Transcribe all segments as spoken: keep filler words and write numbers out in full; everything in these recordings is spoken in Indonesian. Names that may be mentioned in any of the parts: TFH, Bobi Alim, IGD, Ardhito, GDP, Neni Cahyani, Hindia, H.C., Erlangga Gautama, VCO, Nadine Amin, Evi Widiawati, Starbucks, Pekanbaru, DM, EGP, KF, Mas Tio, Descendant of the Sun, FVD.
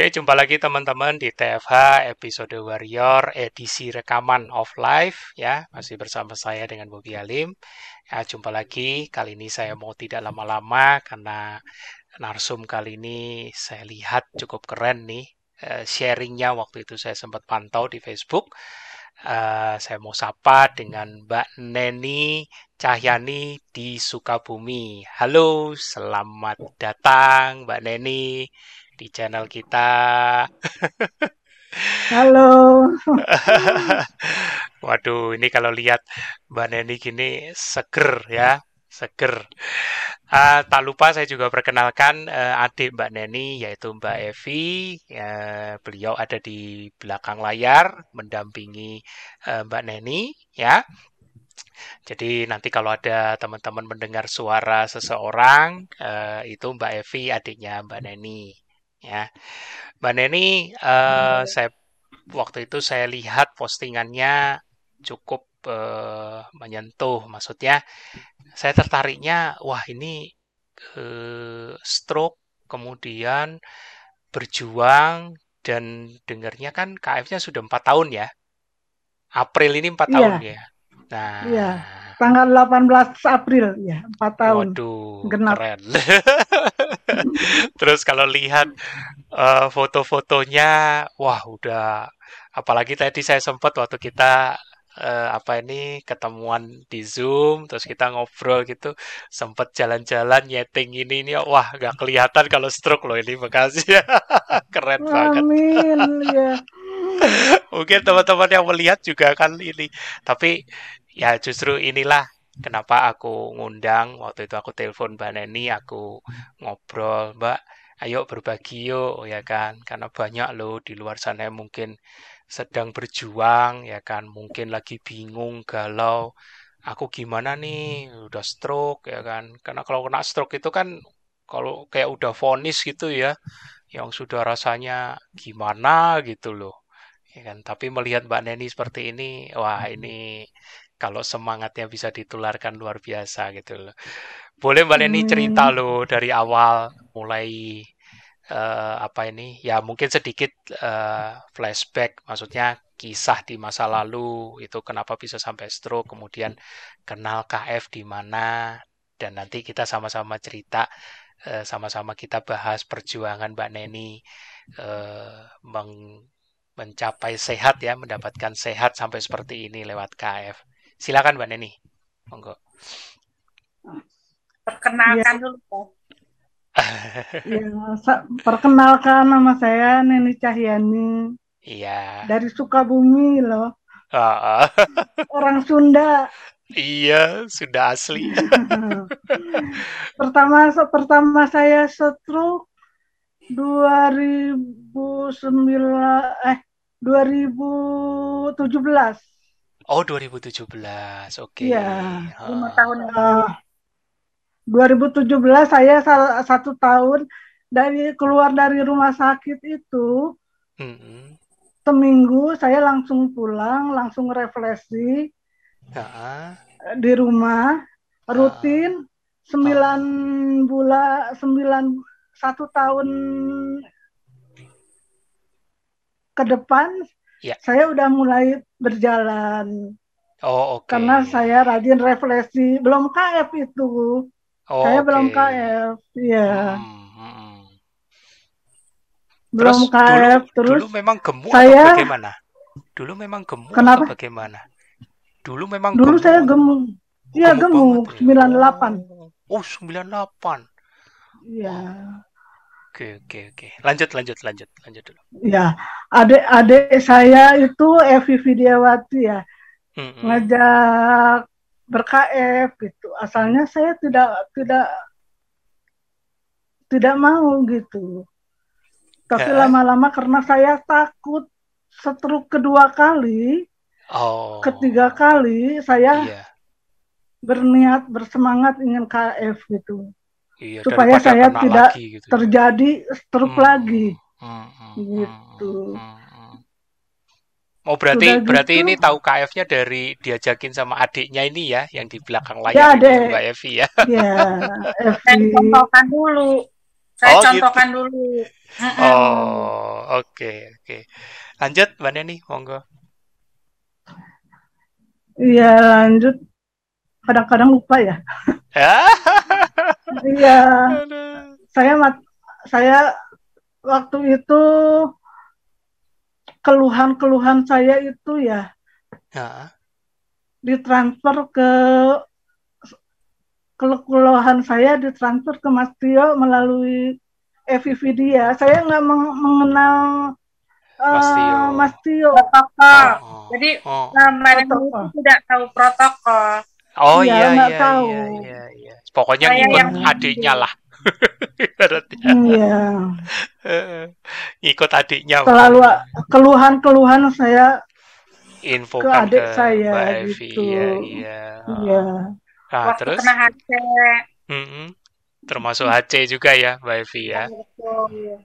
Oke, jumpa lagi teman-teman di T F H episode Warrior edisi rekaman of live ya. Masih bersama saya dengan Bobi Alim. Ya, jumpa lagi. Kali ini saya mau tidak lama-lama karena narsum kali ini saya lihat cukup keren nih. Uh, sharingnya waktu itu saya sempat pantau di Facebook. Uh, saya mau sapa dengan Mbak Neni Cahyani di Sukabumi. Halo, selamat datang Mbak Neni di channel kita. Halo. Waduh, ini kalau lihat Mbak Neni gini seger ya, seger. Uh, tak lupa saya juga perkenalkan uh, adik Mbak Neni, yaitu Mbak Evi. Uh, beliau ada di belakang layar mendampingi uh, Mbak Neni ya. Jadi nanti kalau ada teman-teman mendengar suara seseorang, uh, itu Mbak Evi adiknya Mbak Neni. Ya, Mbak Neni, uh, saya waktu itu saya lihat postingannya cukup uh, menyentuh. Maksudnya, saya tertariknya, wah ini uh, stroke, kemudian berjuang, dan dengarnya kan K F-nya sudah empat tahun ya. April ini empat tahun ya. ya. Nah, ya, tanggal delapan belas April ya, empat tahun. Waduh, genap. Keren. Terus kalau lihat uh, foto-fotonya, wah udah, apalagi tadi saya sempat waktu kita uh, apa ini ketemuan di Zoom, terus kita ngobrol gitu, sempat jalan-jalan nyeting ini ini, wah nggak kelihatan kalau stroke loh ini Bekasi. Keren Amin, banget. Ya. Mungkin teman-teman yang melihat juga kan ini, tapi ya justru inilah kenapa aku ngundang. Waktu itu aku telepon Mbak Neni, aku ngobrol, Mbak, ayo berbagi yuk, ya kan. Karena banyak loh di luar sana yang mungkin sedang berjuang, ya kan. Mungkin lagi bingung, galau. Aku gimana nih, udah stroke, ya kan. Karena kalau kena stroke itu kan, kalau kayak udah vonis gitu ya, yang sudah rasanya gimana gitu loh. Ya kan? Tapi melihat Mbak Neni seperti ini, wah ini... kalau semangatnya bisa ditularkan luar biasa gitu loh. Boleh Mbak Neni cerita loh dari awal mulai uh, apa ini? Ya mungkin sedikit uh, flashback, maksudnya kisah di masa lalu itu kenapa bisa sampai stroke, kemudian kenal K F di mana, dan nanti kita sama-sama cerita, uh, sama-sama kita bahas perjuangan Mbak Neni uh, meng- mencapai sehat ya, mendapatkan sehat sampai seperti ini lewat K F. Silakan Mbak Neni, monggo. Perkenalkan ya. Dulu. Ya, perkenalkan nama saya Neni Cahyani. Iya. Dari Sukabumi loh. Uh-uh. Orang Sunda. Iya, Sunda asli. pertama, pertama saya stroke dua ribu sembilan eh dua ribu tujuh belas. Oh, dua ribu tujuh belas, oke. Okay. Iya, lima tahun. Uh, dua ribu tujuh belas saya satu tahun dari keluar dari rumah sakit itu, mm-hmm. seminggu saya langsung pulang, langsung refleksi uh-huh. di rumah, rutin, uh-huh. sembilan bulan, sembilan, satu tahun ke depan. Ya. Saya udah mulai berjalan. Oh, oke. Okay. Karena saya rajin refleksi, belum K F itu. Oh, saya okay. belum K F, ya. Hmm. Belum terus, K F dulu, terus. Dulu memang gemuk saya, atau bagaimana? Dulu memang gemuk kenapa? Atau bagaimana? Dulu memang Dulu gemuk. saya gemuk. Iya, gemuk, sembilan puluh delapan. Oh, sembilan puluh delapan. Iya. Wow. Oke, oke, oke. Lanjut, lanjut, lanjut, lanjut dulu. Ya, adik-adik saya itu Evi Widiawati ya, mm-hmm. ngajak ber-K F gitu. Asalnya saya tidak, tidak, tidak mau gitu. Tapi eh. lama-lama karena saya takut stroke kedua kali, oh. ketiga kali saya yeah. berniat bersemangat ingin K F gitu. Iya, supaya saya tidak lagi, gitu, terjadi stroke hmm, lagi hmm, hmm, gitu. Oh berarti Sudah berarti gitu. Ini tahu K F-nya dari diajakin sama adiknya ini ya, yang di belakang layar ya, Mbak Evi ya. Iya. Evi. Contohkan dulu Saya oh, contohkan gitu. dulu. Oh, oke, okay, oke. Okay. Lanjut, Mbak Neni, monggo. Iya, lanjut. Kadang-kadang lupa ya. Iya. Saya mat- saya waktu itu keluhan-keluhan saya itu ya. Ya. Ditransfer ke keluhan saya ditransfer ke Mas Tio melalui F V D ya. Saya nggak mengenal Mas Tio. Uh, Mas Tio. Protokol. Oh. Jadi oh. Mbak Neni tidak tahu protokol. Oh iya iya iya iya. Ya, ya. Pokoknya ngikut adiknya lah. Iya. Ngikut adiknya. Selalu keluhan-keluhan saya info ke adik ke saya Mbak Evi, gitu. Iya. Iya. Iya. Ah, waktu terus? Kena H C, mm-hmm. termasuk H C juga ya, Mbak Evi ya?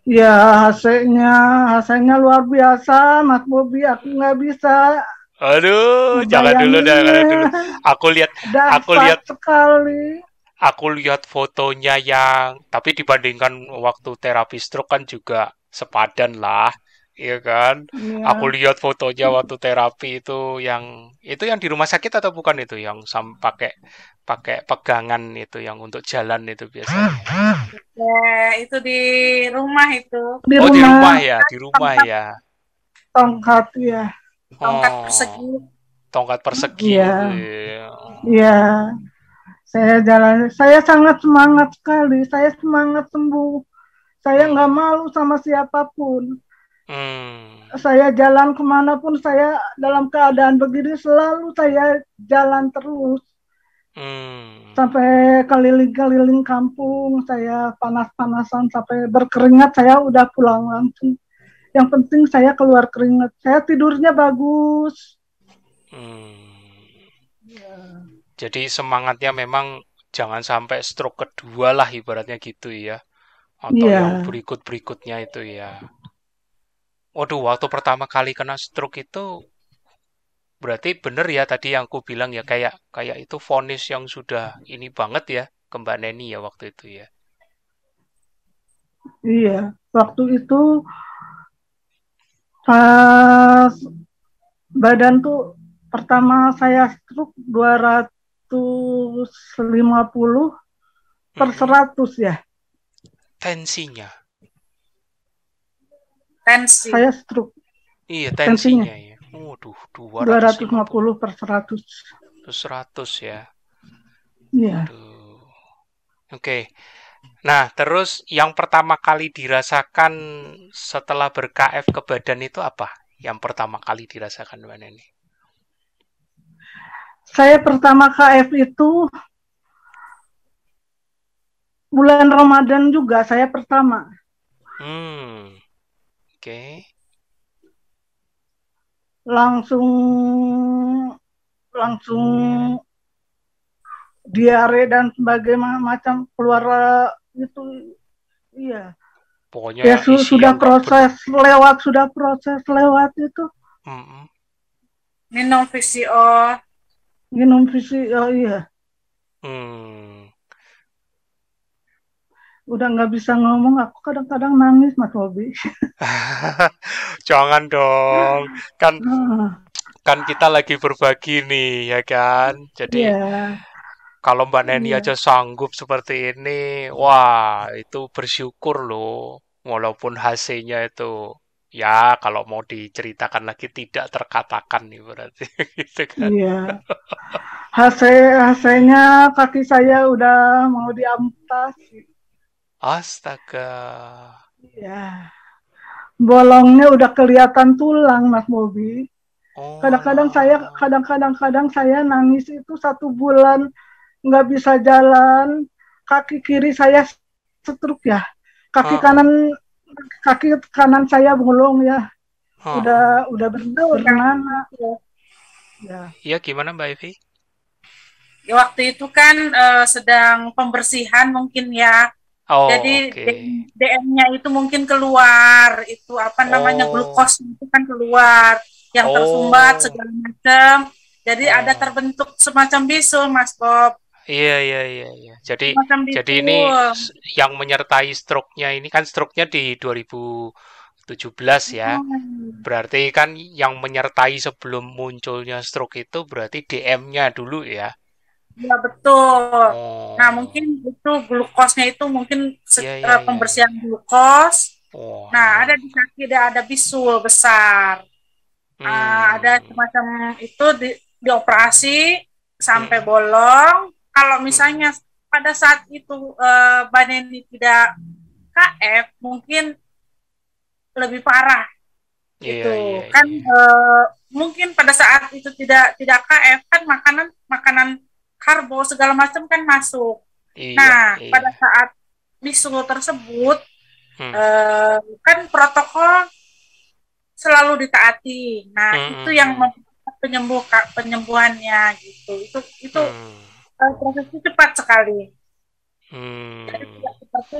Ya, H C-nya, H C-nya luar biasa, Mas Bobi, aku nggak bisa. Aduh, bayangin. jangan dulu, jangan dulu. Aku lihat, aku lihat sekali. Aku lihat fotonya yang, tapi dibandingkan waktu terapi stroke kan juga sepadan lah. Iya kan, ya. Aku lihat fotonya waktu terapi itu yang itu yang di rumah sakit atau bukan itu yang sam pakai pakai pegangan itu yang untuk jalan itu biasanya. Ya, itu di rumah itu. Di oh rumah. Di rumah ya, di rumah tongkat, ya. Tongkat ya. Oh, tongkat persegi. Tongkat persegi. Iya. Iya. Saya jalan, saya sangat semangat sekali. Saya semangat sembuh. Saya nggak malu sama siapapun. Hmm. Saya jalan kemanapun saya dalam keadaan begini selalu saya jalan terus hmm. sampai keliling-keliling kampung saya panas-panasan sampai berkeringat saya udah pulang langsung yang penting saya keluar keringat saya tidurnya bagus hmm. ya. Jadi semangatnya memang jangan sampai stroke kedua lah ibaratnya gitu ya atau ya. yang berikut-berikutnya itu ya. Waduh, waktu pertama kali kena stroke itu berarti bener ya tadi yang aku bilang ya kayak kayak itu vonis yang sudah ini banget ya ke Mbak Neni ya waktu itu ya. Iya, waktu itu pas badan tuh pertama saya stroke dua ratus lima puluh per seratus ya. Tensinya. Tensi. Saya stroke. Iya, tensinya, tensinya. Ya. Waduh, dua ratus lima puluh per seratus. seratus ya. Iya. Oke. Okay. Nah, terus yang pertama kali dirasakan setelah ber-K F ke badan itu apa? Yang pertama kali dirasakan Mbak Neni? Saya pertama K F itu bulan Ramadan juga saya pertama. Hmm. Oke. Okay. Langsung langsung diare dan sebagainya macam keluar itu iya. Pokoknya ya su- sudah proses ber... lewat sudah proses lewat itu. Mm-hmm. Minum V C O. Minum V C O iya. Hmm. Udah nggak bisa ngomong, aku kadang-kadang nangis, Mas Bobi. Jangan dong, kan kan kita lagi berbagi nih, ya kan? Jadi yeah. kalau Mbak Neni yeah. aja sanggup seperti ini, wah itu bersyukur loh, walaupun hasilnya itu ya kalau mau diceritakan lagi tidak terkatakan nih berarti, gitu kan? Iya. Yeah. Hasilnya kaki saya udah mau diamputasi. Astaga. Iya. Bolongnya udah kelihatan tulang, Mas Bobi. Oh. Kadang-kadang saya kadang-kadang kadang saya nangis itu satu bulan nggak bisa jalan, kaki kiri saya stroke ya. Kaki oh. kanan kaki kanan saya bolong ya. Oh. Udah udah berdebar mana ya. Ya. Iya, gimana Mbak Evi? Ya, waktu itu kan uh, sedang pembersihan mungkin ya. Oh, jadi okay. D M-nya itu mungkin keluar, itu apa namanya oh. glukos itu kan keluar, yang oh. tersumbat segala macam. Jadi oh. ada terbentuk semacam bisul, Mas Bob. Iya iya iya iya. Jadi Macam jadi itu. ini yang menyertai stroke-nya ini kan stroke-nya di dua ribu tujuh belas ya. Berarti kan yang menyertai sebelum munculnya stroke itu berarti D M-nya dulu ya. Iya betul. Oh. Nah, mungkin itu glukosnya itu mungkin yeah, yeah, pembersihan yeah. glukos. Oh. Nah, ada di kaki ada, ada bisul besar. Hmm. Uh, ada semacam itu di, dioperasi sampai hmm. bolong. Kalau misalnya hmm. pada saat itu uh, Mbak Neni tidak K F mungkin lebih parah. Yeah, gitu. Yeah, yeah. Kan uh, mungkin pada saat itu tidak tidak K F kan makanan makanan karbo segala macam kan masuk. Iya, nah, iya. pada saat bisul tersebut hmm. eh, kan protokol selalu ditaati. Nah, hmm. itu yang penyembuh penyembuhannya gitu. Itu itu hmm. eh, prosesnya cepat sekali. Hmm. Jadi tidak seperti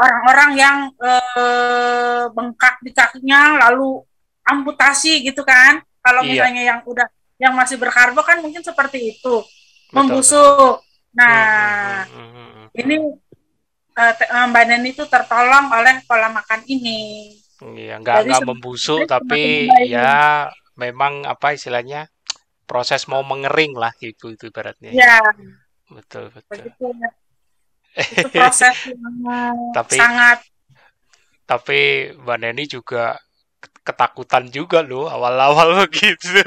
orang-orang yang eh, bengkak di kakinya lalu amputasi gitu kan. Kalau iya. misalnya yang udah yang masih berkarbo kan mungkin seperti itu. Membusuk. Nah, hmm, hmm, hmm, hmm. ini uh, te- Mbak Neni itu tertolong oleh pola makan ini. Iya, nggak nggak membusuk tapi ya memang apa istilahnya proses mau mengering lah gitu itu ibaratnya. Iya. Betul betul. Begitu, itu proses yang tapi, sangat. Tapi Mbak Neni juga ketakutan juga loh awal-awal begitu.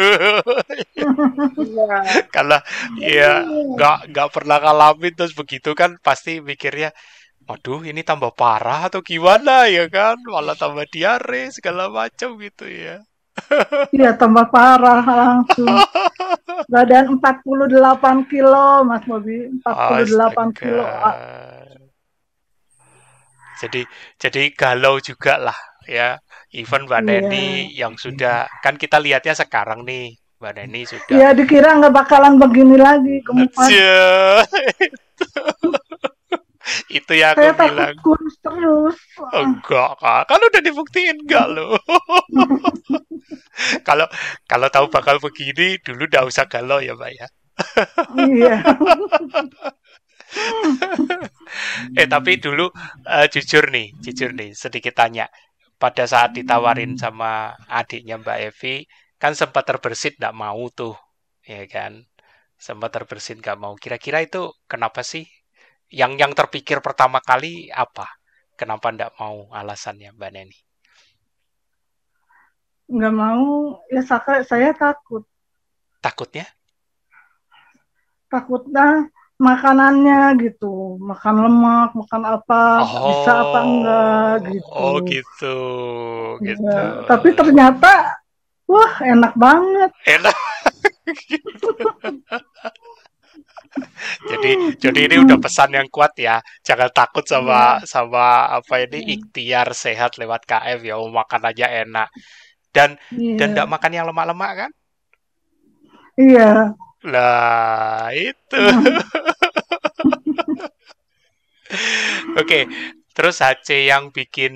Karena ya nggak nggak pernah ngalamin terus begitu kan pasti mikirnya, waduh ini tambah parah atau gimana ya kan, malah tambah diare segala macam gitu ya. Iya tambah parah langsung. Badan empat puluh delapan kilo Mas Bobi, empat puluh delapan kilo Jadi jadi galau juga lah. Ya, even Mbak Neni yeah. yang sudah kan kita lihatnya sekarang nih, Mbak Neni sudah. Iya, yeah, dikira nggak bakalan begini lagi kemudian. Yeah. Itu yang aku saya bilang. Kurus terus. Enggak, kan udah dibuktiin enggak lo. Kalau kalau tahu bakal begini dulu udah usah galau ya, Mbak ya. Iya. eh tapi dulu uh, jujur nih, jujur nih sedikit tanya. Pada saat ditawarin sama adiknya Mbak Evi, kan sempat terbersit nggak mau tuh, ya kan? Sempat terbersit nggak mau. Kira-kira itu kenapa sih? Yang yang terpikir pertama kali apa? Kenapa nggak mau alasannya Mbak Neni? Nggak mau, ya saya takut. Takutnya? Takutnya makanannya gitu, makan lemak, makan apa, oh, bisa apa enggak gitu. Oh gitu, gitu. Ya, tapi ternyata, wah enak banget. Enak. jadi, jadi ini udah pesan yang kuat ya. Jangan takut sama, sama apa ini ikhtiar sehat lewat K F ya. Makan aja enak. Dan, yeah. dan nggak makan yang lemak-lemak kan? Iya. Yeah. Lah itu. Oke, okay. Terus H C yang bikin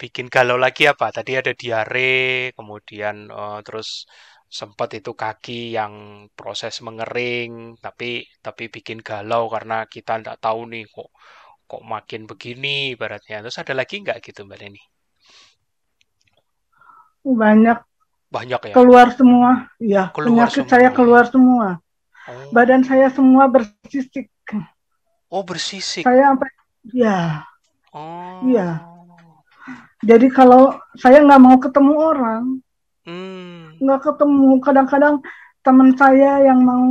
bikin galau lagi apa? Tadi ada diare, kemudian uh, terus sempat itu kaki yang proses mengering, tapi tapi bikin galau karena kita nggak tahu nih kok kok makin begini ibaratnya. Terus ada lagi nggak gitu Mbak Neni? Banyak. Banyak ya? Keluar semua, ya. Keluar penyakit semua. Saya keluar semua. Oh. Badan saya semua bersisik. Oh, bersisik. Saya sampai, ya. Oh. Iya. Jadi kalau saya nggak mau ketemu orang, hmm. nggak ketemu. Kadang-kadang teman saya yang mau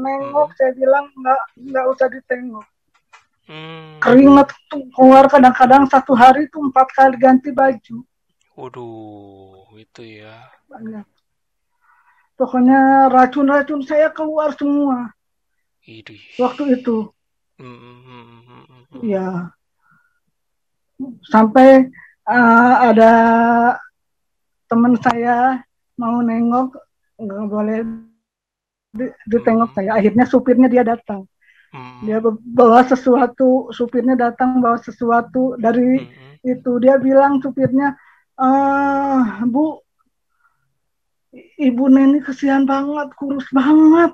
nengok, hmm. saya bilang nggak nggak usah ditengok. Hmm. Keringat tuh keluar kadang-kadang satu hari tuh empat kali ganti baju. Waduh, itu ya. Banyak. Pokoknya racun-racun saya keluar semua. Idih. Waktu itu. Mm-hmm. Ya. Sampai uh, ada teman saya mau nengok, nggak boleh ditengok mm-hmm. saya. Akhirnya supirnya dia datang. Mm-hmm. Dia bawa sesuatu, supirnya datang bawa sesuatu dari mm-hmm. itu. Dia bilang supirnya, Uh, Bu, Ibu Neni kesian banget, kurus banget.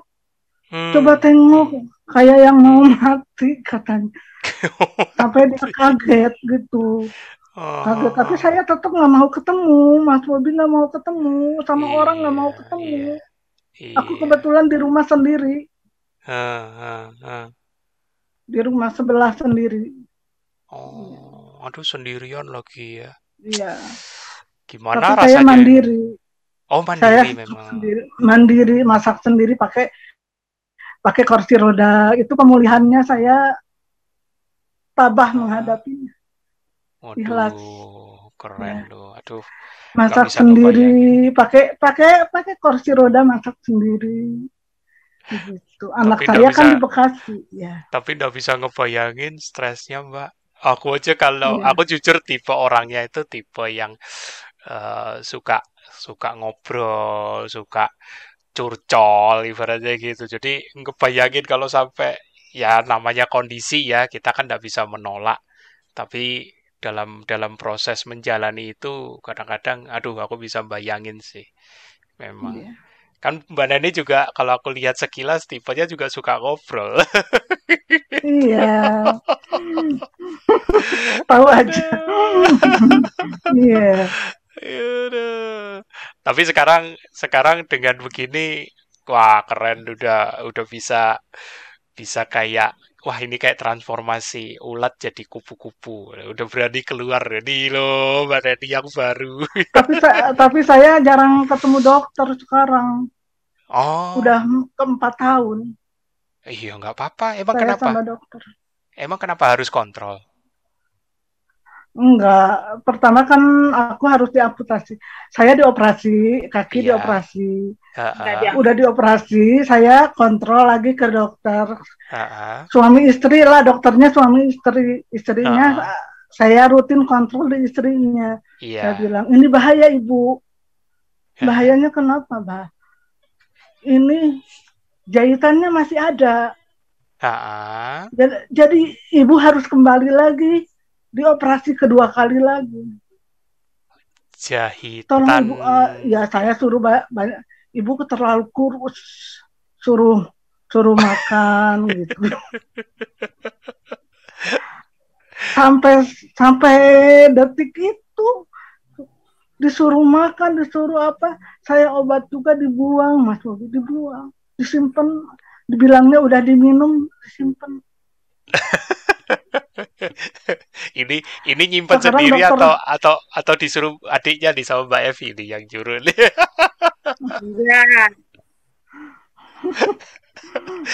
Hmm. Coba tengok, kayak yang mau mati katanya. Sampai dia kaget gitu. Oh. Kaget, tapi saya tetap nggak mau ketemu, Mas Bobi nggak mau ketemu, sama yeah. orang nggak mau ketemu. Yeah. Aku kebetulan di rumah sendiri. Uh, uh, uh. Di rumah sebelah sendiri. Oh, ya. Aduh sendirian lagi ya. Iya. Gimana tapi rasanya? Saya mandiri. Oh mandiri saya memang. Sendiri, mandiri, masak sendiri pakai pakai kursi roda. Itu pemulihannya saya tabah uh. menghadapinya. Waduh, keren ya. Loh. Aduh. Masak sendiri, pakai pakai pakai kursi roda masak sendiri. Gitu. Anak tapi saya kan bisa, di Bekasi, ya. Tapi enggak bisa ngebayangin stresnya, Mbak. Aku aja kalau ya. Aku jujur tipe orangnya itu tipe yang uh, suka suka ngobrol, suka curcol ibaratnya gitu. Jadi ngebayangin kalau sampai ya namanya kondisi ya, kita kan enggak bisa menolak. Tapi dalam dalam proses menjalani itu kadang-kadang aduh aku bisa bayangin sih memang yeah. Kan Mbak Neni juga kalau aku lihat sekilas tipenya juga suka ngobrol iya tahu aja iya tapi sekarang sekarang dengan begini wah keren udah udah bisa bisa kayak wah ini kayak transformasi ulat jadi kupu-kupu udah berani keluar nih loh Mbak Neni yang baru tapi saya, tapi saya jarang ketemu dokter sekarang oh udah keempat tahun iya nggak apa-apa emang saya kenapa sama dokter emang kenapa harus kontrol enggak pertama kan aku harus diamputasi saya dioperasi kaki yeah. dioperasi uh-uh. udah dioperasi saya kontrol lagi ke dokter uh-uh. suami istri lah dokternya suami istri istrinya uh-uh. saya rutin kontrol di istrinya yeah. saya bilang ini bahaya ibu bahayanya kenapa bah ini jahitannya masih ada uh-uh. jadi, jadi ibu harus kembali lagi dioperasi kedua kali lagi. Jahitan. Tolong ibu, uh, ya saya suruh banyak, banyak ibu terlalu kurus, suruh suruh makan gitu. Sampai sampai detik itu disuruh makan, disuruh apa? Saya obat juga dibuang, Mas Bobi dibuang, disimpan, dibilangnya udah diminum, disimpan. ini ini nyimpen sekarang sendiri dokter, atau atau atau disuruh adiknya nih sama Mbak Evi nih yang juru nih.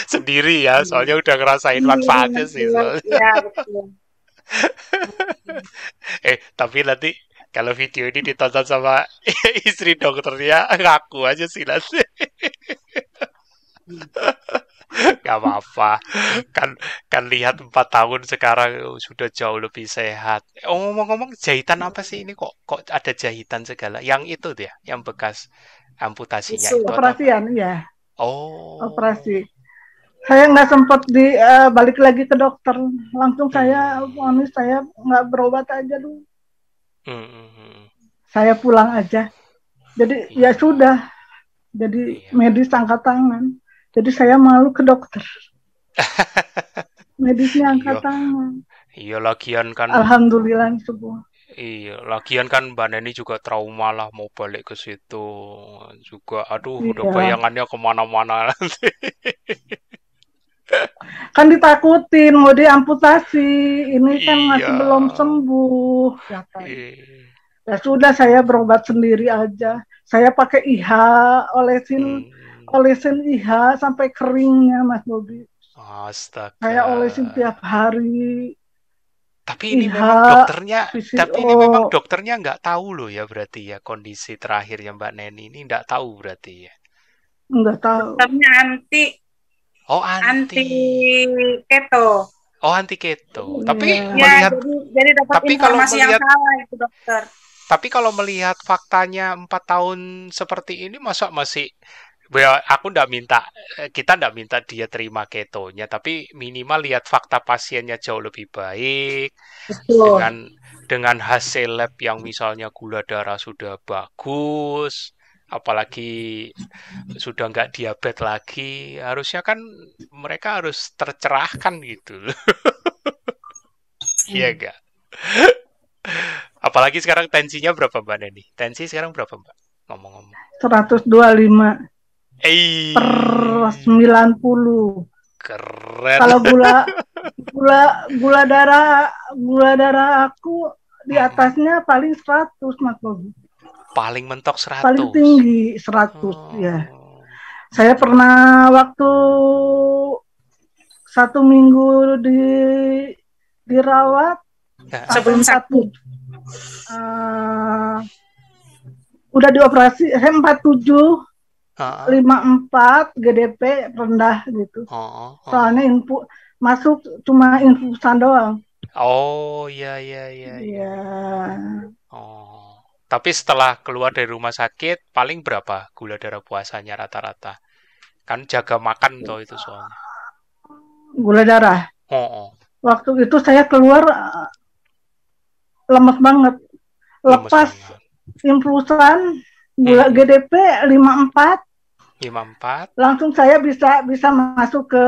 Sendiri ya, soalnya udah ngerasain manfaatnya sih. Iya, betul. eh, tapi nanti kalau video ini ditonton sama istri dokternya ngaku aja sih nanti. Gak apa-apa kan kan lihat empat tahun sekarang sudah jauh lebih sehat. Oh, ngomong-ngomong jahitan apa sih ini kok kok ada jahitan segala yang itu dia yang bekas amputasinya itu, itu operasian ya oh operasi saya nggak sempat di uh, balik lagi ke dokter langsung saya mami saya nggak berobat aja dulu hmm. saya pulang aja jadi ya sudah jadi iya. Medis angkat tangan. Jadi saya malu ke dokter. Medisnya angkat tangan. Iya lagian kan. Alhamdulillah semua. Iya lagian kan Mbak Neni juga trauma lah mau balik ke situ juga. Aduh iya. Udah bayangannya kemana-mana nanti. Kan ditakutin mau diamputasi. Ini kan iya. Masih belum sembuh. Iya. Ya sudah saya berobat sendiri aja. Saya pakai I H olesin. Hmm. Olesin I H sampai keringnya Mas Bobi. Astaga. Saya olesin tiap hari. Tapi ini I H, memang dokternya, V C O. Tapi ini memang dokternya nggak tahu loh ya berarti ya kondisi terakhir yang Mbak Neni ini nggak tahu berarti ya. Nggak tahu. Dokternya anti. Oh anti. Anti keto. Oh anti keto. Tapi ya, melihat. Jadi, jadi dapat tapi informasi kalau melihat, yang salah itu dokter. Tapi kalau melihat faktanya empat tahun seperti ini masa masih well, aku nggak minta, kita nggak minta dia terima ketonya, tapi minimal lihat fakta pasiennya jauh lebih baik. Betul. dengan dengan hasil lab yang misalnya gula darah sudah bagus, apalagi sudah nggak diabetes lagi, harusnya kan mereka harus tercerahkan gitu loh. Iya enggak? Apalagi sekarang tensinya berapa Mbak Neni? Tensi sekarang berapa Mbak? Ngomong-ngomong. seratus dua puluh lima Eih. Per sembilan puluh. Keren. Kalau gula gula gula darah gula darah aku di atasnya paling seratus Mas Bobi. Paling mentok seratus. Paling tinggi seratus oh. Ya. Saya pernah waktu satu minggu di dirawat nah, sebelum sakit. Uh, udah dioperasi empat puluh tujuh uh-uh. lima puluh empat G D P rendah gitu. Uh-uh. Soalnya input masuk cuma infusan doang. Oh iya iya iya. Iya. Oh. Tapi setelah keluar dari rumah sakit, paling berapa gula darah puasanya rata-rata? Kan jaga makan toh itu soalnya. Gula darah? Oh, oh. Waktu itu saya keluar lemes banget. Lepas infusan, gula hmm. G D P lima puluh empat. lima puluh empat. Langsung saya bisa bisa masuk ke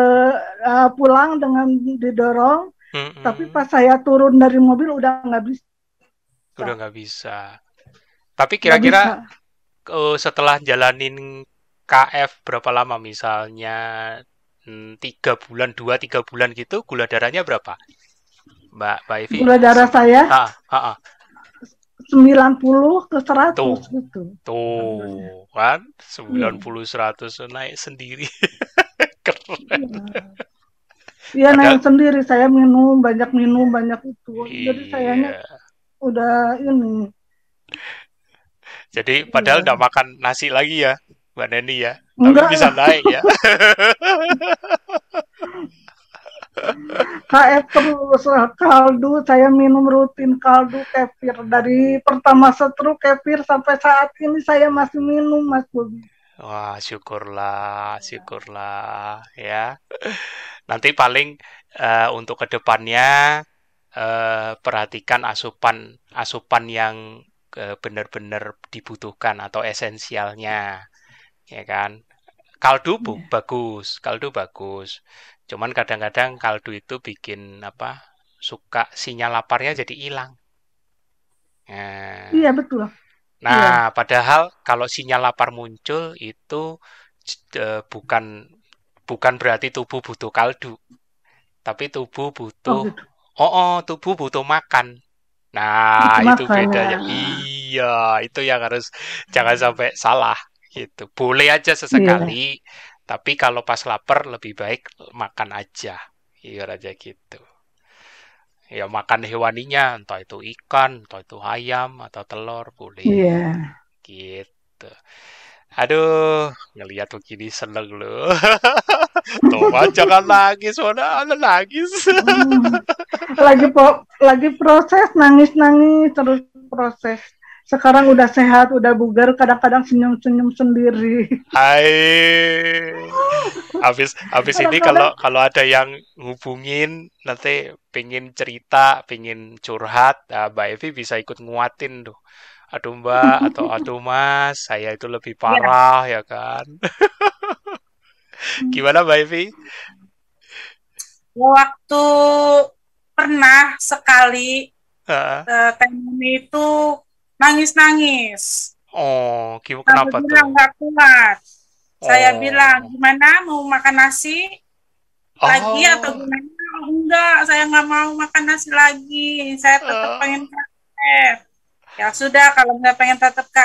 uh, pulang dengan didorong. Hmm-hmm. Tapi pas saya turun dari mobil udah nggak bisa. Udah nggak bisa. Tapi kira-kira uh, setelah jalanin K F berapa lama misalnya tiga bulan, dua tiga bulan gitu, gula darahnya berapa? Mbak, Mbak Evi? Gula darah saya ha, ha, ha. sembilan puluh ke seratus tuh, gitu. Tuh, kan sembilan puluh seratus naik sendiri. Keren. Iya, ya, naik sendiri. Saya minum, banyak minum, banyak itu. Iya. Jadi sayanya udah ini. Jadi padahal udah iya. Makan nasi lagi ya, Mbak Neni ya. Tapi enggak, bisa naik ya. K F terus kaldu, saya minum rutin kaldu kefir. Dari pertama stroke kefir sampai saat ini saya masih minum Mas Bobi. Wah syukurlah, syukurlah ya. Nanti paling uh, untuk kedepannya uh, perhatikan asupan asupan yang benar-benar dibutuhkan atau esensialnya, ya kan? Kaldu bu, bagus, kaldu bagus. Cuman kadang-kadang kaldu itu bikin apa? Suka sinyal laparnya jadi hilang. Nah, iya betul. Nah, iya. Padahal kalau sinyal lapar muncul itu eh, bukan bukan berarti tubuh butuh kaldu, tapi tubuh butuh, oh, gitu. oh, oh tubuh butuh makan. Nah, itu, itu bedanya. Iya, itu yang harus jangan sampai salah gitu. Boleh aja sesekali, iya. Tapi kalau pas lapar lebih baik makan aja. Iya aja gitu. Ya makan hewaninya, entah itu ikan, entah itu ayam atau telur boleh. Iya. Gitu. Aduh, ngelihat begini seneng loh. Tolong jangan nangis, mana ada nangis. Lagi po, lagi proses nangis-nangis terus proses. Sekarang udah sehat, udah bugar, kadang-kadang senyum-senyum sendiri. Hai. Habis habis ini kalau kalau ada yang ngubungin nanti pengen cerita, pengen curhat, nah, Mbak Evi bisa ikut nguatin tuh. Aduh Mbak atau aduh Mas, saya itu lebih parah ya, ya kan. Gimana Mbak Evi? Waktu pernah sekali uh. uh, Neni itu nangis-nangis. Oh, kenapa tuh? Bilang nggak kuat. Oh. Saya bilang gimana mau makan nasi oh. lagi atau gimana? Oh, enggak, saya nggak mau makan nasi lagi. Saya tetap uh. pengen K F. Ya sudah, kalau nggak pengen tetap K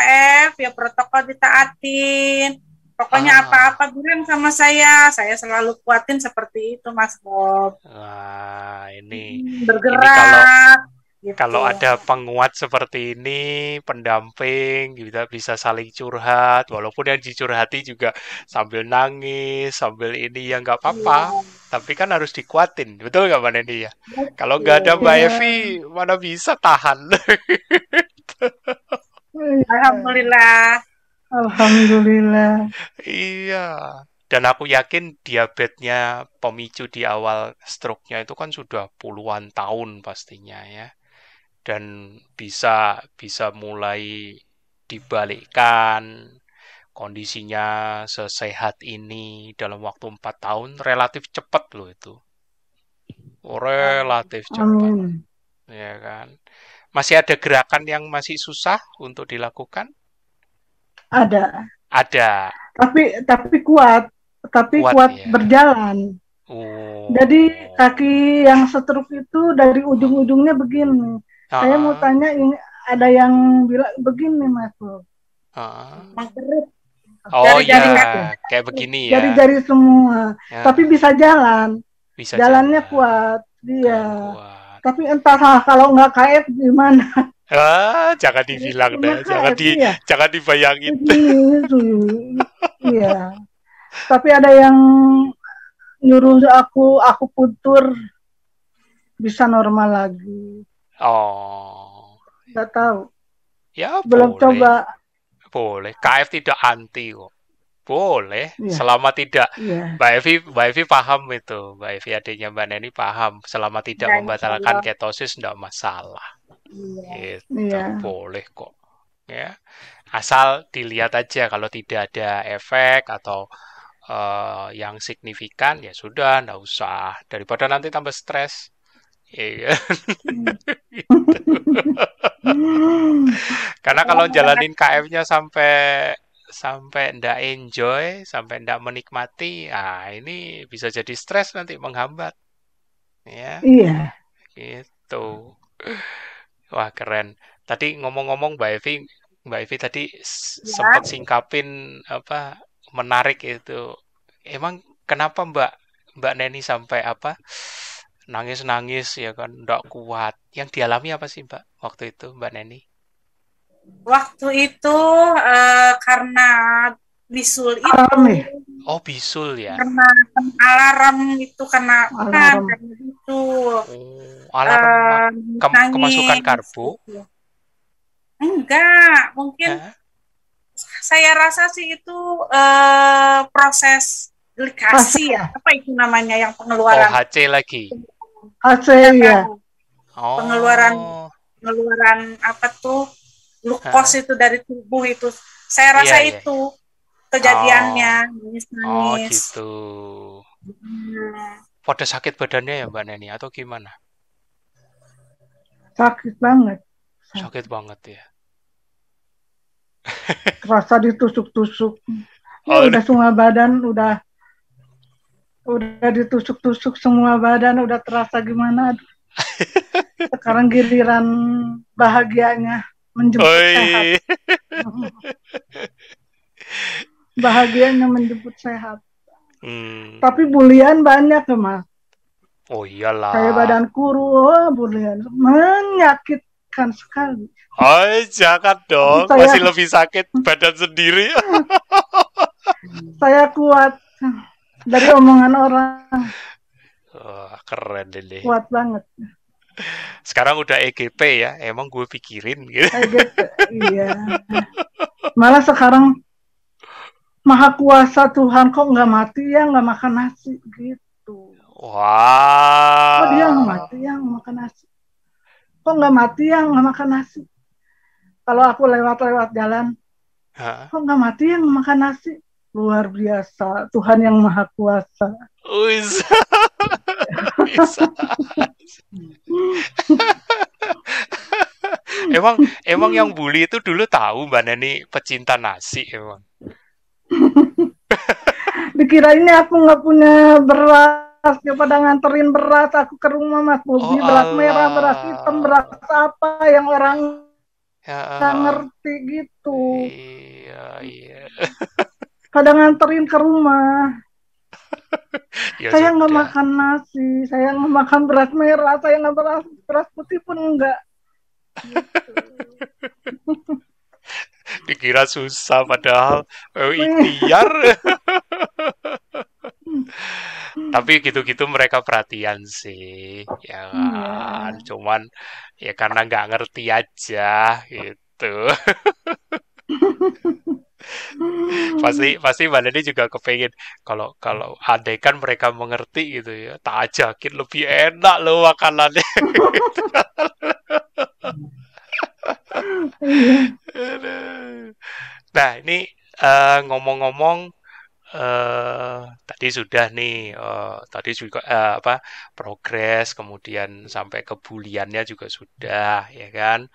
F, ya protokol ditaatin. Pokoknya ah. apa-apa bilang sama saya, saya selalu kuatin seperti itu, Mas Bob. Wah, ini bergerak. Ini kalau, gitu. Kalau ada penguat seperti ini, pendamping, kita bisa saling curhat. Walaupun yang dicurhati juga sambil nangis, sambil ini ya nggak apa-apa. Yeah. Tapi kan harus dikuatin, betul nggak Mbak Neni ya? Yeah. Kalau nggak ada Mbak Evi, mana bisa tahan? Alhamdulillah. Alhamdulillah. Iya. Dan aku yakin diabetesnya pemicu di awal stroke-nya itu kan sudah puluhan tahun pastinya ya. Dan bisa bisa mulai dibalikkan kondisinya sesehat ini dalam waktu empat tahun relatif cepat loh itu. Relatif cepat. Um. Ya kan. Masih ada gerakan yang masih susah untuk dilakukan? Ada. Ada. Tapi tapi kuat, tapi kuat, kuat ya. Berjalan. Oh. Jadi kaki yang stroke itu dari ujung-ujungnya begini. Ah. Saya mau tanya ini ada yang bilang begini Mas. Ah. Maksud, oh iya, kayak begini ya. Jari-jari semua. Ya. Tapi bisa jalan. Bisa jalannya jalan. Kuat dia. Kuat. Tapi entah kalau nggak K F gimana? Ah, jangan dibilang deh, jangan K F, di iya. jangan dibayangin. Iya. Tapi ada yang nyuruh aku aku puntur bisa normal lagi. Oh, nggak tahu. Ya belum boleh. Coba. Boleh. K F tidak anti kok. Boleh. Ya. Selama tidak ya. Mbak Evi, Mbak Evi paham itu. Mbak Evi adiknya Mbak Neni paham. Selama tidak ya, membatalkan ya. Ketosis tidak masalah. Ya. Itu ya. Boleh kok. Ya. Asal dilihat aja kalau tidak ada efek atau uh, yang signifikan ya sudah, nggak usah. Daripada nanti tambah stres. Iya. Karena kalau jalanin K F-nya sampai sampai ndak enjoy, sampai ndak menikmati, ah ini bisa jadi stres nanti menghambat. Ya. Iya. Gitu. Wah, keren. Tadi ngomong-ngomong Mbak Evi, Mbak Evi tadi ya. sempat singkapin apa menarik itu. Emang kenapa Mbak Mbak Neni sampai apa? Nangis-nangis ya kan, nggak kuat. Yang dialami apa sih Mbak waktu itu Mbak Neni? Waktu itu uh, karena bisul itu. Oh bisul ya. Karena alarm itu karena alarm kan, itu. Oh, alarm uh, Kem- kemasukan karbo? Enggak, mungkin. Hah? Saya rasa sih itu uh, proses glikasi ya. Apa itu namanya yang pengeluaran? Oh H C lagi. H C ya. Oh. Pengeluaran pengeluaran apa tuh glukos itu dari tubuh itu. Saya rasa yeah, yeah. itu kejadiannya nangis-nangis. Oh gitu. Pada hmm. sakit badannya ya Mbak Neni atau gimana? Sakit banget. Sakit banget ya. Kerasa ditusuk-tusuk. Oh, udah semua badan udah udah ditusuk-tusuk semua badan udah terasa gimana. Aduh. Sekarang giliran bahagianya. Menjemput Oi. sehat. Bahagianya menjemput sehat. Hmm. Tapi bulian banyak ya, Mas. Oh iyalah. Kayak badan kuru, oh, bulian. Menyakitkan sekali. Oh, jangan dong. Saya, masih lebih sakit badan sendiri. Saya kuat dari omongan orang. Wah, keren deh. Kuat banget. Sekarang udah E G P ya, emang gue pikirin gitu. E G P, iya. Malah sekarang Maha Kuasa Tuhan kok nggak mati ya, nggak makan nasi gitu. Wah. Wow. Kok dia nggak mati ya, nggak makan nasi. Kok nggak mati ya, nggak makan nasi. Kalau aku lewat-lewat jalan, hah? Kok nggak mati ya, nggak makan nasi. Luar biasa, Tuhan yang Maha Kuasa. Uis. Bisa. emang emang yang bully itu dulu tahu Mbak Neni pecinta nasi emang. Dikirainnya aku nggak punya beras, dia pada nganterin beras aku ke rumah Mas Bobi, oh, beras Allah. Merah, beras hitam, beras apa yang orang nggak ya. Ngerti gitu. Iya iya. Pada nganterin ke rumah. Ya, saya nggak makan nasi, saya nggak makan beras merah, saya nggak beras beras putih pun enggak. Gitu. Dikira susah padahal oh, ikhtiar. Tapi gitu-gitu mereka perhatian sih, ya kan? Ya. Cuman ya karena nggak ngerti aja gitu. pasti pasti Mbak Neni juga kepengen kalau kalau andai kan mereka mengerti gitu ya, tak ajakin lebih enak loh makanannya. Nah ini uh, ngomong-ngomong uh, tadi sudah nih uh, tadi juga uh, apa progres, kemudian sampai kebuliannya juga sudah, ya kan.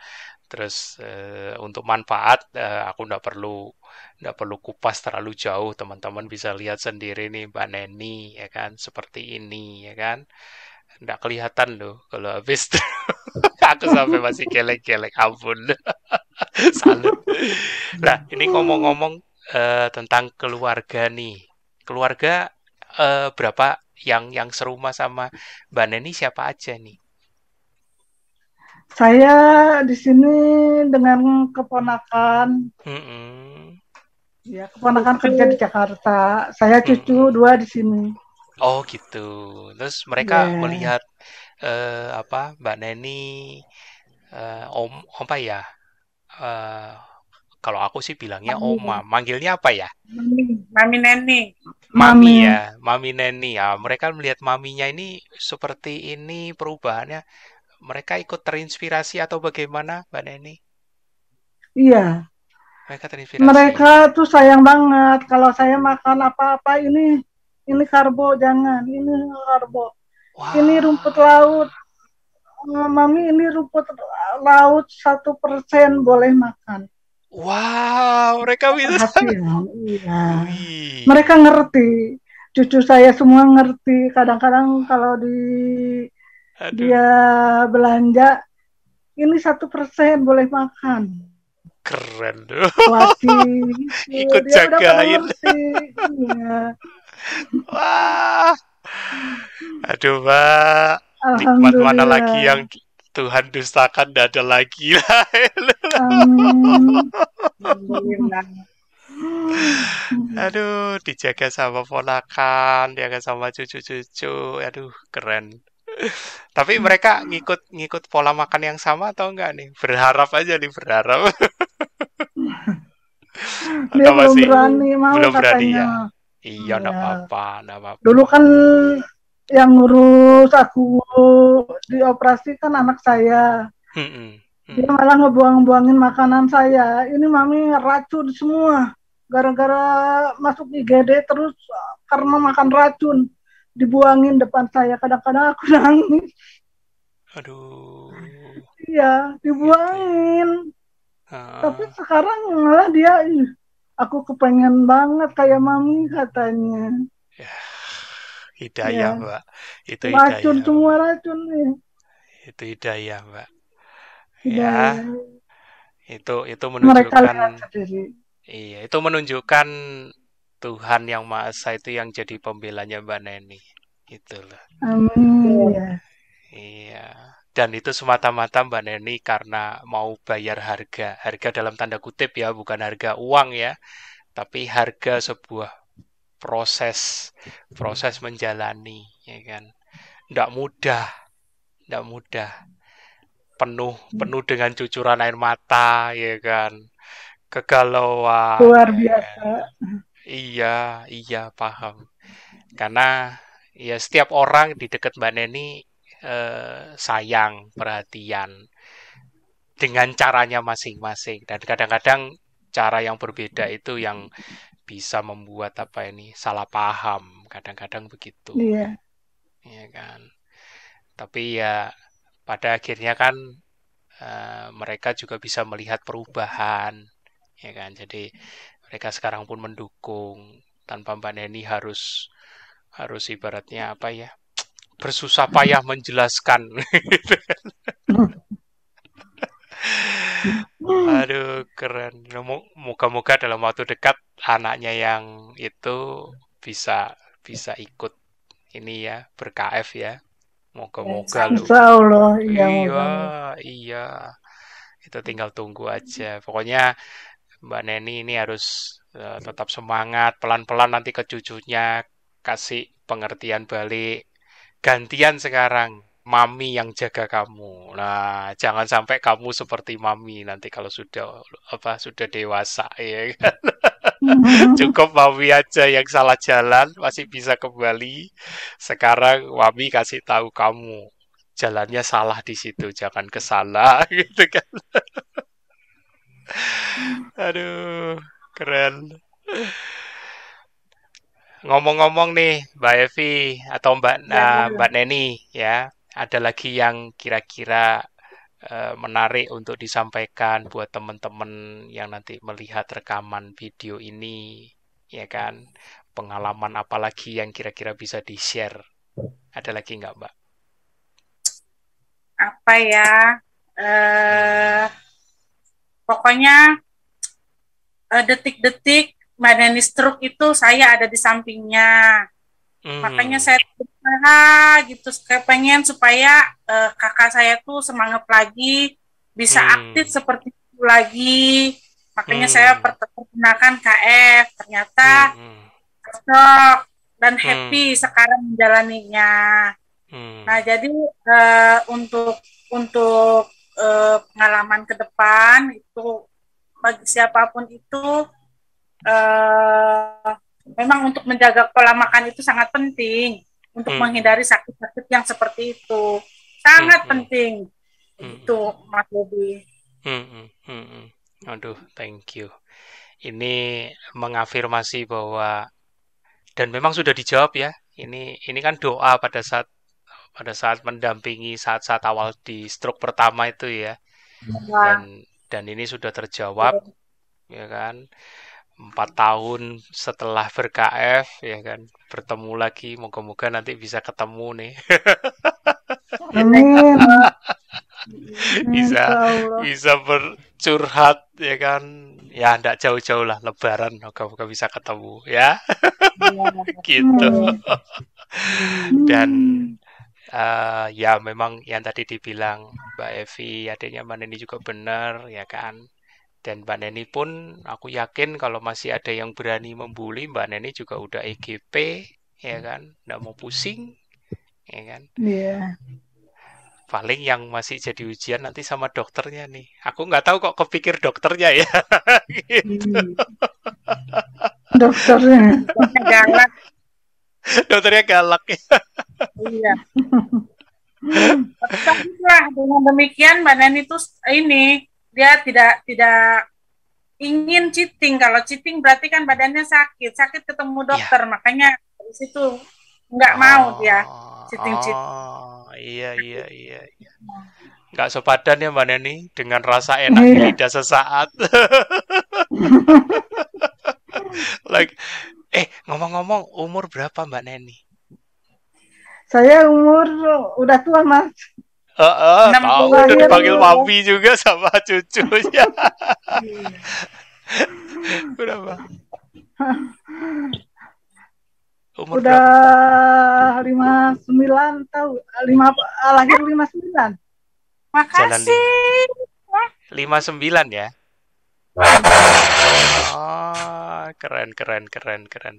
Terus uh, untuk manfaat uh, aku nggak perlu nggak perlu kupas terlalu jauh, teman-teman bisa lihat sendiri nih Mbak Neni, ya kan, seperti ini, ya kan. Nggak kelihatan loh kalau habis itu. Aku sampai masih kelek-kelek, ampun. Salut. Nah, ini ngomong-ngomong uh, tentang keluarga nih. Keluarga uh, berapa yang yang serumah sama Mbak Neni, siapa aja nih? Saya di sini dengan keponakan. Mm-mm. Ya, keponakan kerja di Jakarta. Saya cucu Mm-mm. dua di sini. Oh, gitu. Terus mereka yeah. melihat uh, apa Mbak Neni, uh, om, om apa ya? Uh, kalau aku sih bilangnya Mami. Oma. Manggilnya apa ya? Mami, Mami Neni. Mami ya, Mami Neni. Ya, mereka melihat maminya ini seperti ini perubahannya. Mereka ikut terinspirasi atau bagaimana, Mbak Neni? Iya. Mereka terinspirasi. Mereka tuh sayang banget kalau saya makan apa-apa ini, ini karbo jangan, ini karbo. Wow. Ini rumput laut. Mami ini rumput laut satu persen boleh makan. Wow, mereka bisa. Iya. Mereka ngerti. Cucu saya semua ngerti. Kadang-kadang kalau di Aduh. Dia belanja ini satu persen boleh makan. Keren tuh. Ikut dia jagain. Ya. Wah, aduh Mbak, nikmat mana lagi yang Tuhan dustakan, tidak ada lagi. Amin. Aduh, dijaga sama ponakan, dijaga sama cucu-cucu. Aduh, keren. Tapi mereka ngikut ngikut pola makan yang sama atau enggak nih? Berharap aja nih, berharap. Dia belum masih berani, mau belum berani ya. Iya, enggak ya. apa-apa, enggak apa-apa. Dulu kan yang ngurus aku dioperasi kan anak saya. Hmm, hmm. Dia malah ngebuang-buangin makanan saya. Ini mami racun semua. Gara-gara masuk I G D terus karena makan racun. Dibuangin depan saya, kadang-kadang aku nangis. Aduh. Iya, dibuangin. Ah. Tapi sekarang malah dia, aku kepengen banget kayak mami katanya. Ya, hidayah ya. Mbak. Itu hidayah. Racun semua racun nih. Itu hidayah Mbak. Hidayah. Ya, itu itu menunjukkan. Iya, itu menunjukkan. Tuhan yang Maha Esa itu yang jadi pembelanya Mbak Neni, gitulah. Amin. Iya. Iya. Dan itu semata-mata Mbak Neni karena mau bayar harga, harga dalam tanda kutip ya, bukan harga uang ya, tapi harga sebuah proses, proses menjalani, ya kan. Nggak mudah, nggak mudah. Penuh, penuh dengan cucuran air mata, ya kan. Kegalauan. Luar biasa. Ya. Iya, iya paham. Karena ya setiap orang di dekat Mbak Neni eh, sayang, perhatian dengan caranya masing-masing. Dan kadang-kadang cara yang berbeda itu yang bisa membuat apa ini salah paham. Kadang-kadang begitu. Iya. Iya kan. Tapi ya pada akhirnya kan eh, mereka juga bisa melihat perubahan, ya kan. Jadi mereka sekarang pun mendukung tanpa Mbak Neni harus harus ibaratnya apa ya, bersusah payah menjelaskan. Aduh keren. Moga-moga dalam waktu dekat anaknya yang itu bisa bisa ikut ini ya, ber-K F ya. Moga-moga loh. Insyaallah iya. Iya, iya. Itu tinggal tunggu aja. Pokoknya Mbak Neni ini harus uh, tetap semangat, pelan-pelan nanti ke cucunya kasih pengertian balik. Gantian sekarang, mami yang jaga kamu. Nah, jangan sampai kamu seperti mami nanti kalau sudah apa sudah dewasa, ya kan? Cukup mami aja yang salah jalan masih bisa kembali. Sekarang mami kasih tahu kamu jalannya salah di situ, jangan ke sana, gitu kan? Aduh, keren. Ngomong-ngomong nih Mbak Evi atau Mbak ya, uh, Mbak Neni ya, ada lagi yang kira-kira uh, menarik untuk disampaikan buat teman-teman yang nanti melihat rekaman video ini, ya kan? Pengalaman apa lagi yang kira-kira bisa di-share? Ada lagi nggak, Mbak? Apa ya? Uh, pokoknya uh, detik-detik Mbak Neni stroke itu saya ada di sampingnya, hmm. makanya saya berusaha gitu, kepengen supaya uh, kakak saya tuh semangat lagi, bisa hmm. aktif seperti itu lagi, makanya hmm. saya pergunakan K F, ternyata cocok hmm. dan happy hmm. sekarang menjalaninya. Hmm. Nah jadi uh, untuk untuk uh, pengalaman ke depan itu bagi siapapun itu. Uh, memang untuk menjaga pola makan itu sangat penting untuk hmm. menghindari sakit-sakit yang seperti itu, sangat hmm. penting hmm. itu Mas Bobi. Hmm. Hmm. Aduh, thank you. Ini mengafirmasi bahwa dan memang sudah dijawab ya. Ini ini kan doa pada saat pada saat mendampingi saat-saat awal di stroke pertama itu ya. Dan dan ini sudah terjawab ya, ya kan. Empat tahun setelah ber-K F, ya kan, bertemu lagi, moga-moga nanti bisa ketemu nih. bisa, bisa bercurhat, ya kan, ya nggak jauh-jauh lah, Lebaran, moga-moga bisa ketemu, ya, gitu. Dan uh, ya memang yang tadi dibilang Mbak Evi, adiknya Mbak Neni juga benar, ya kan. Dan Mbak Neni pun, aku yakin kalau masih ada yang berani membuli, Mbak Neni juga udah E G P, ya kan? Nggak mau pusing, ya kan? Iya. Yeah. Paling yang masih jadi ujian nanti sama dokternya nih. Aku nggak tahu kok kepikir dokternya ya. gitu. Dokternya. Dokternya galak. Dokternya galak ya. Iya. Tapi dengan demikian, Mbak Neni tuh ini... dia tidak tidak ingin cheating. Kalau cheating berarti kan badannya sakit, sakit ketemu dokter, ya. Makanya dari situ nggak oh, mau dia cheating cheating. Oh, iya iya iya. Nggak sepadan ya Mbak Neni dengan rasa enak di lidah sesaat. like, eh ngomong-ngomong umur berapa Mbak Neni? Saya umur udah tua Mas. Uh, uh, tahu udah dipanggil ya. Mami juga sama cucunya. Berapa? Umur udah berapa? lima puluh sembilan tahu. lima lahir lima puluh sembilan. Makasih. lima puluh sembilan ya. Oh, keren keren keren keren.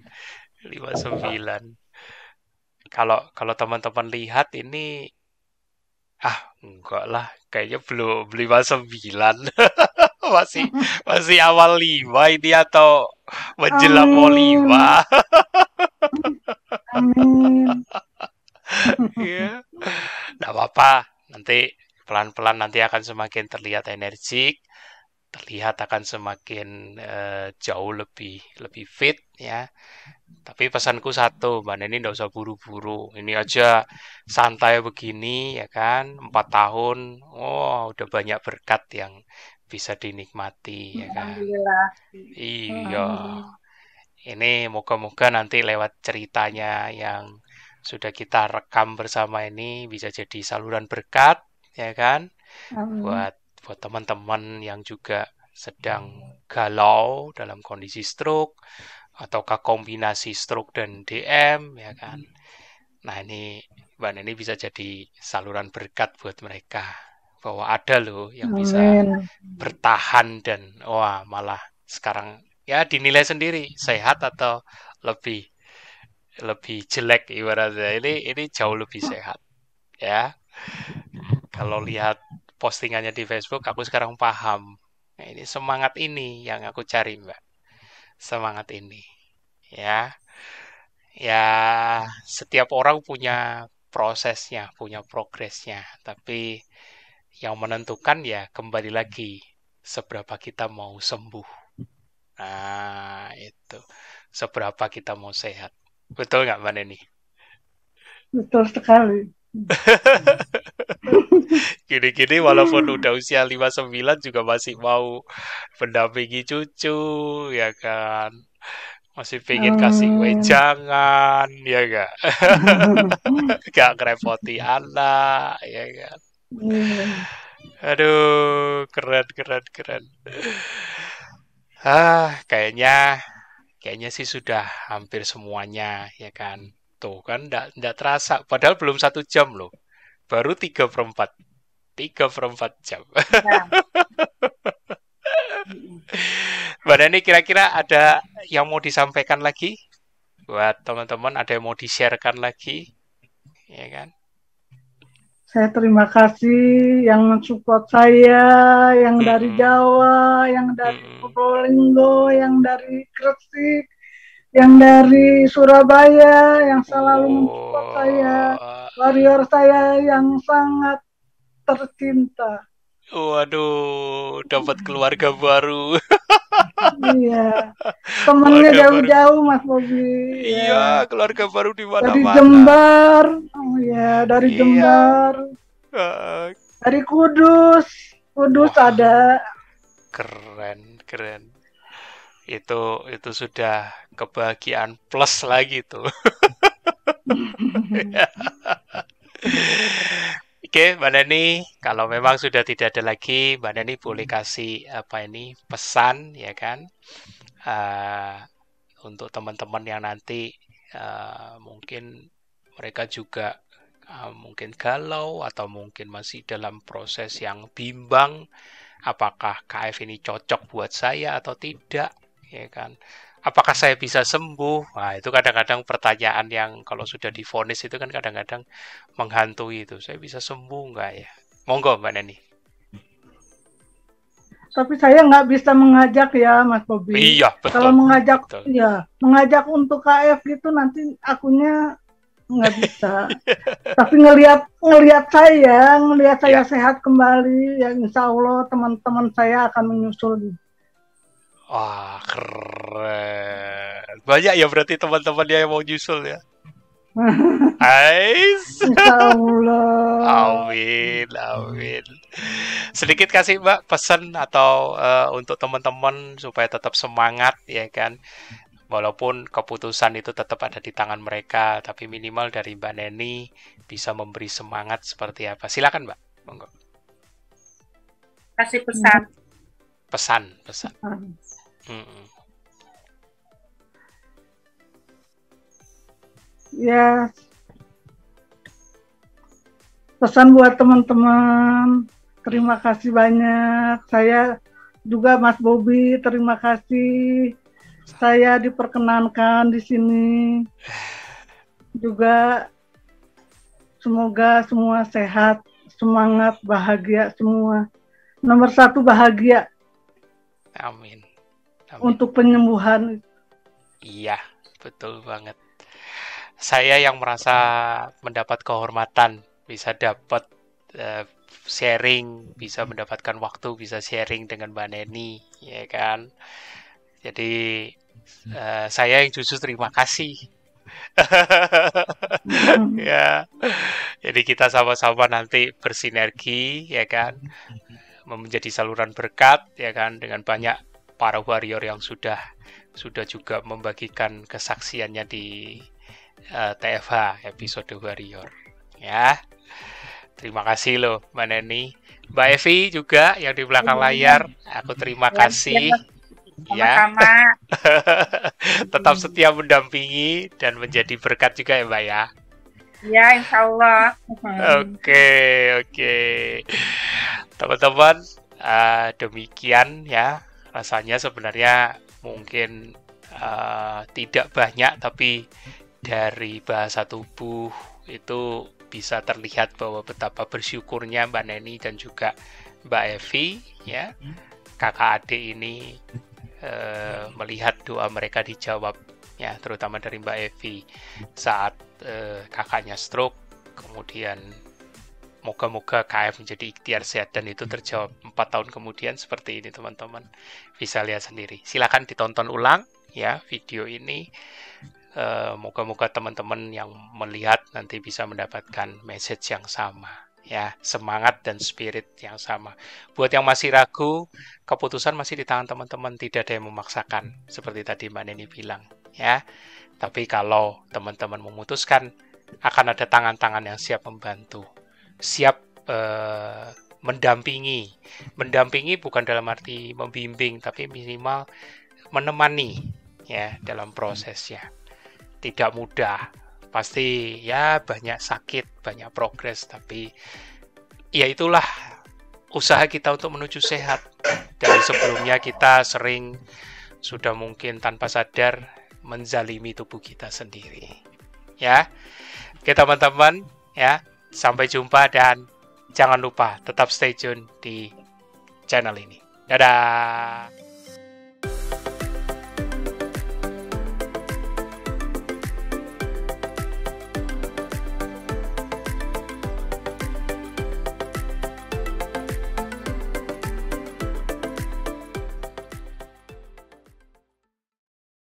lima puluh sembilan. Kalau kalau teman-teman lihat ini ah enggak lah kayaknya belum lima puluh sembilan masih masih awal lima ini atau menjelang mau lima. Ya nggak apa-apa, nanti pelan-pelan nanti akan semakin terlihat energik, terlihat akan semakin uh, jauh lebih lebih fit ya. Tapi pesanku satu, Mbak Neni nggak usah buru-buru. Ini aja santai begini ya kan, empat tahun, oh udah banyak berkat yang bisa dinikmati ya kan. Alhamdulillah. Iya. Ini moga-moga nanti lewat ceritanya yang sudah kita rekam bersama ini bisa jadi saluran berkat ya kan. Alhamdulillah. Buat buat teman-teman yang juga sedang galau dalam kondisi stroke ataukah kombinasi stroke dan D M ya kan. Nah ini Mbak Neni bisa jadi saluran berkat buat mereka bahwa ada loh yang bisa Amin. Bertahan dan wah malah sekarang ya dinilai sendiri sehat atau lebih lebih jelek ibaratnya. Ini ini jauh lebih sehat ya. Kalau lihat postingannya di Facebook, aku sekarang paham. Nah, ini semangat ini yang aku cari, Mbak. Semangat ini, ya, ya. Setiap orang punya prosesnya, punya progresnya. Tapi yang menentukan ya kembali lagi seberapa kita mau sembuh. Nah, itu seberapa kita mau sehat. Betul nggak Mbak Neni? Betul sekali. Gini-gini walaupun udah usia lima puluh sembilan juga masih mau mendampingi cucu, ya kan? Masih pengen kasih wejangan, ya nggak? Nggak ngerepoti anak, ya kan? Aduh, keren, keren, keren. Ah, kayaknya, kayaknya sih sudah hampir semuanya, ya kan? Tuh kan enggak enggak terasa padahal belum satu jam loh, baru tiga per empat tiga per empat jam ya. Mbak Neni, kira-kira ada yang mau disampaikan lagi buat teman-teman, ada yang mau di-sharekan lagi, ya kan? Saya terima kasih yang mensupport saya, yang hmm. dari Jawa, yang dari hmm. Probolinggo, yang dari Gresik, yang dari Surabaya, yang selalu mensupport oh. saya, warrior saya yang sangat tercinta. Waduh, dapat keluarga baru. Iya, temennya jauh-jauh Mas Bobi. Iya, ya. Keluarga baru di mana-mana. Dari Jember, oh ya, dari iya. Jember, uh. dari Kudus, Kudus oh. ada. Keren, keren. Itu itu sudah kebahagiaan plus lagi tuh. Oke, Mbak Neni, kalau memang sudah tidak ada lagi, Mbak Neni boleh kasih apa ini pesan, ya kan, uh, untuk teman-teman yang nanti uh, mungkin mereka juga uh, mungkin galau atau mungkin masih dalam proses yang bimbang, apakah K F ini cocok buat saya atau tidak, ya kan? Apakah saya bisa sembuh? Nah, itu kadang-kadang pertanyaan yang kalau sudah divonis itu kan kadang-kadang menghantui itu. Saya bisa sembuh nggak ya? Monggo Mbak Neni. Tapi saya nggak bisa mengajak ya Mas Bobi. Iya, betul. Kalau mengajak, betul. Ya mengajak untuk K F gitu nanti akunya nggak bisa. Tapi ngelihat ngelihat saya, ngelihat saya ya. Sehat kembali, ya insya Allah teman-teman saya akan menyusul. Wah, keren. Banyak ya berarti teman-teman dia yang mau nyusul ya. Ais. Amin, amin. Sedikit kasih Mbak pesan atau uh, untuk teman-teman supaya tetap semangat, ya kan. Walaupun keputusan itu tetap ada di tangan mereka, tapi minimal dari Mbak Neni bisa memberi semangat seperti apa. Silakan Mbak, monggo. Kasih pesan. Pesan, pesan. pesan. Mm-mm. Ya, pesan buat teman-teman, terima kasih banyak. Saya juga Mas Bobi, terima kasih. Saya diperkenankan di sini. Juga semoga semua sehat, semangat, bahagia semua. Nomor satu bahagia. Amin. Amin. Untuk penyembuhan. Iya, betul banget. Saya yang merasa mendapat kehormatan bisa dapat uh, sharing, bisa mendapatkan waktu, bisa sharing dengan Mbak Neni, ya kan? Jadi uh, saya yang justru terima kasih. Ya. Jadi kita sama-sama nanti bersinergi, ya kan? Menjadi saluran berkat, ya kan, dengan banyak para warrior yang sudah sudah juga membagikan kesaksiannya di uh, T F H episode warrior, ya. Terima kasih loh Mbak Neni, Mbak Evi juga yang di belakang layar, aku terima kasih ya. Tetap setia mendampingi dan menjadi berkat juga ya Mbak ya. Ya, insya Allah. Oke, oke. Teman-teman, uh, demikian ya. Rasanya sebenarnya mungkin uh, tidak banyak, tapi dari bahasa tubuh itu bisa terlihat bahwa betapa bersyukurnya Mbak Neni dan juga Mbak Evi, ya. Kakak adik ini uh, melihat doa mereka dijawab, ya, terutama dari Mbak Evi saat eh, kakaknya stroke, kemudian moga-moga K F menjadi ikhtiar sehat dan itu terjawab empat tahun kemudian seperti ini teman-teman, bisa lihat sendiri. Silakan ditonton ulang ya video ini Uh, moga-moga teman-teman yang melihat nanti bisa mendapatkan message yang sama, ya, semangat dan spirit yang sama. Buat yang masih ragu, keputusan masih di tangan teman-teman, tidak ada yang memaksakan, seperti tadi Mbak Neni bilang, ya. Tapi kalau teman-teman memutuskan, akan ada tangan-tangan yang siap membantu, siap uh, mendampingi. Mendampingi bukan dalam arti membimbing, tapi minimal menemani, ya, dalam prosesnya. Tidak mudah, pasti ya banyak sakit, banyak progres, tapi ya itulah usaha kita untuk menuju sehat. Dari sebelumnya kita sering sudah mungkin tanpa sadar menzalimi tubuh kita sendiri. Ya, oke teman-teman, ya, sampai jumpa dan jangan lupa tetap stay tune di channel ini. Dadah!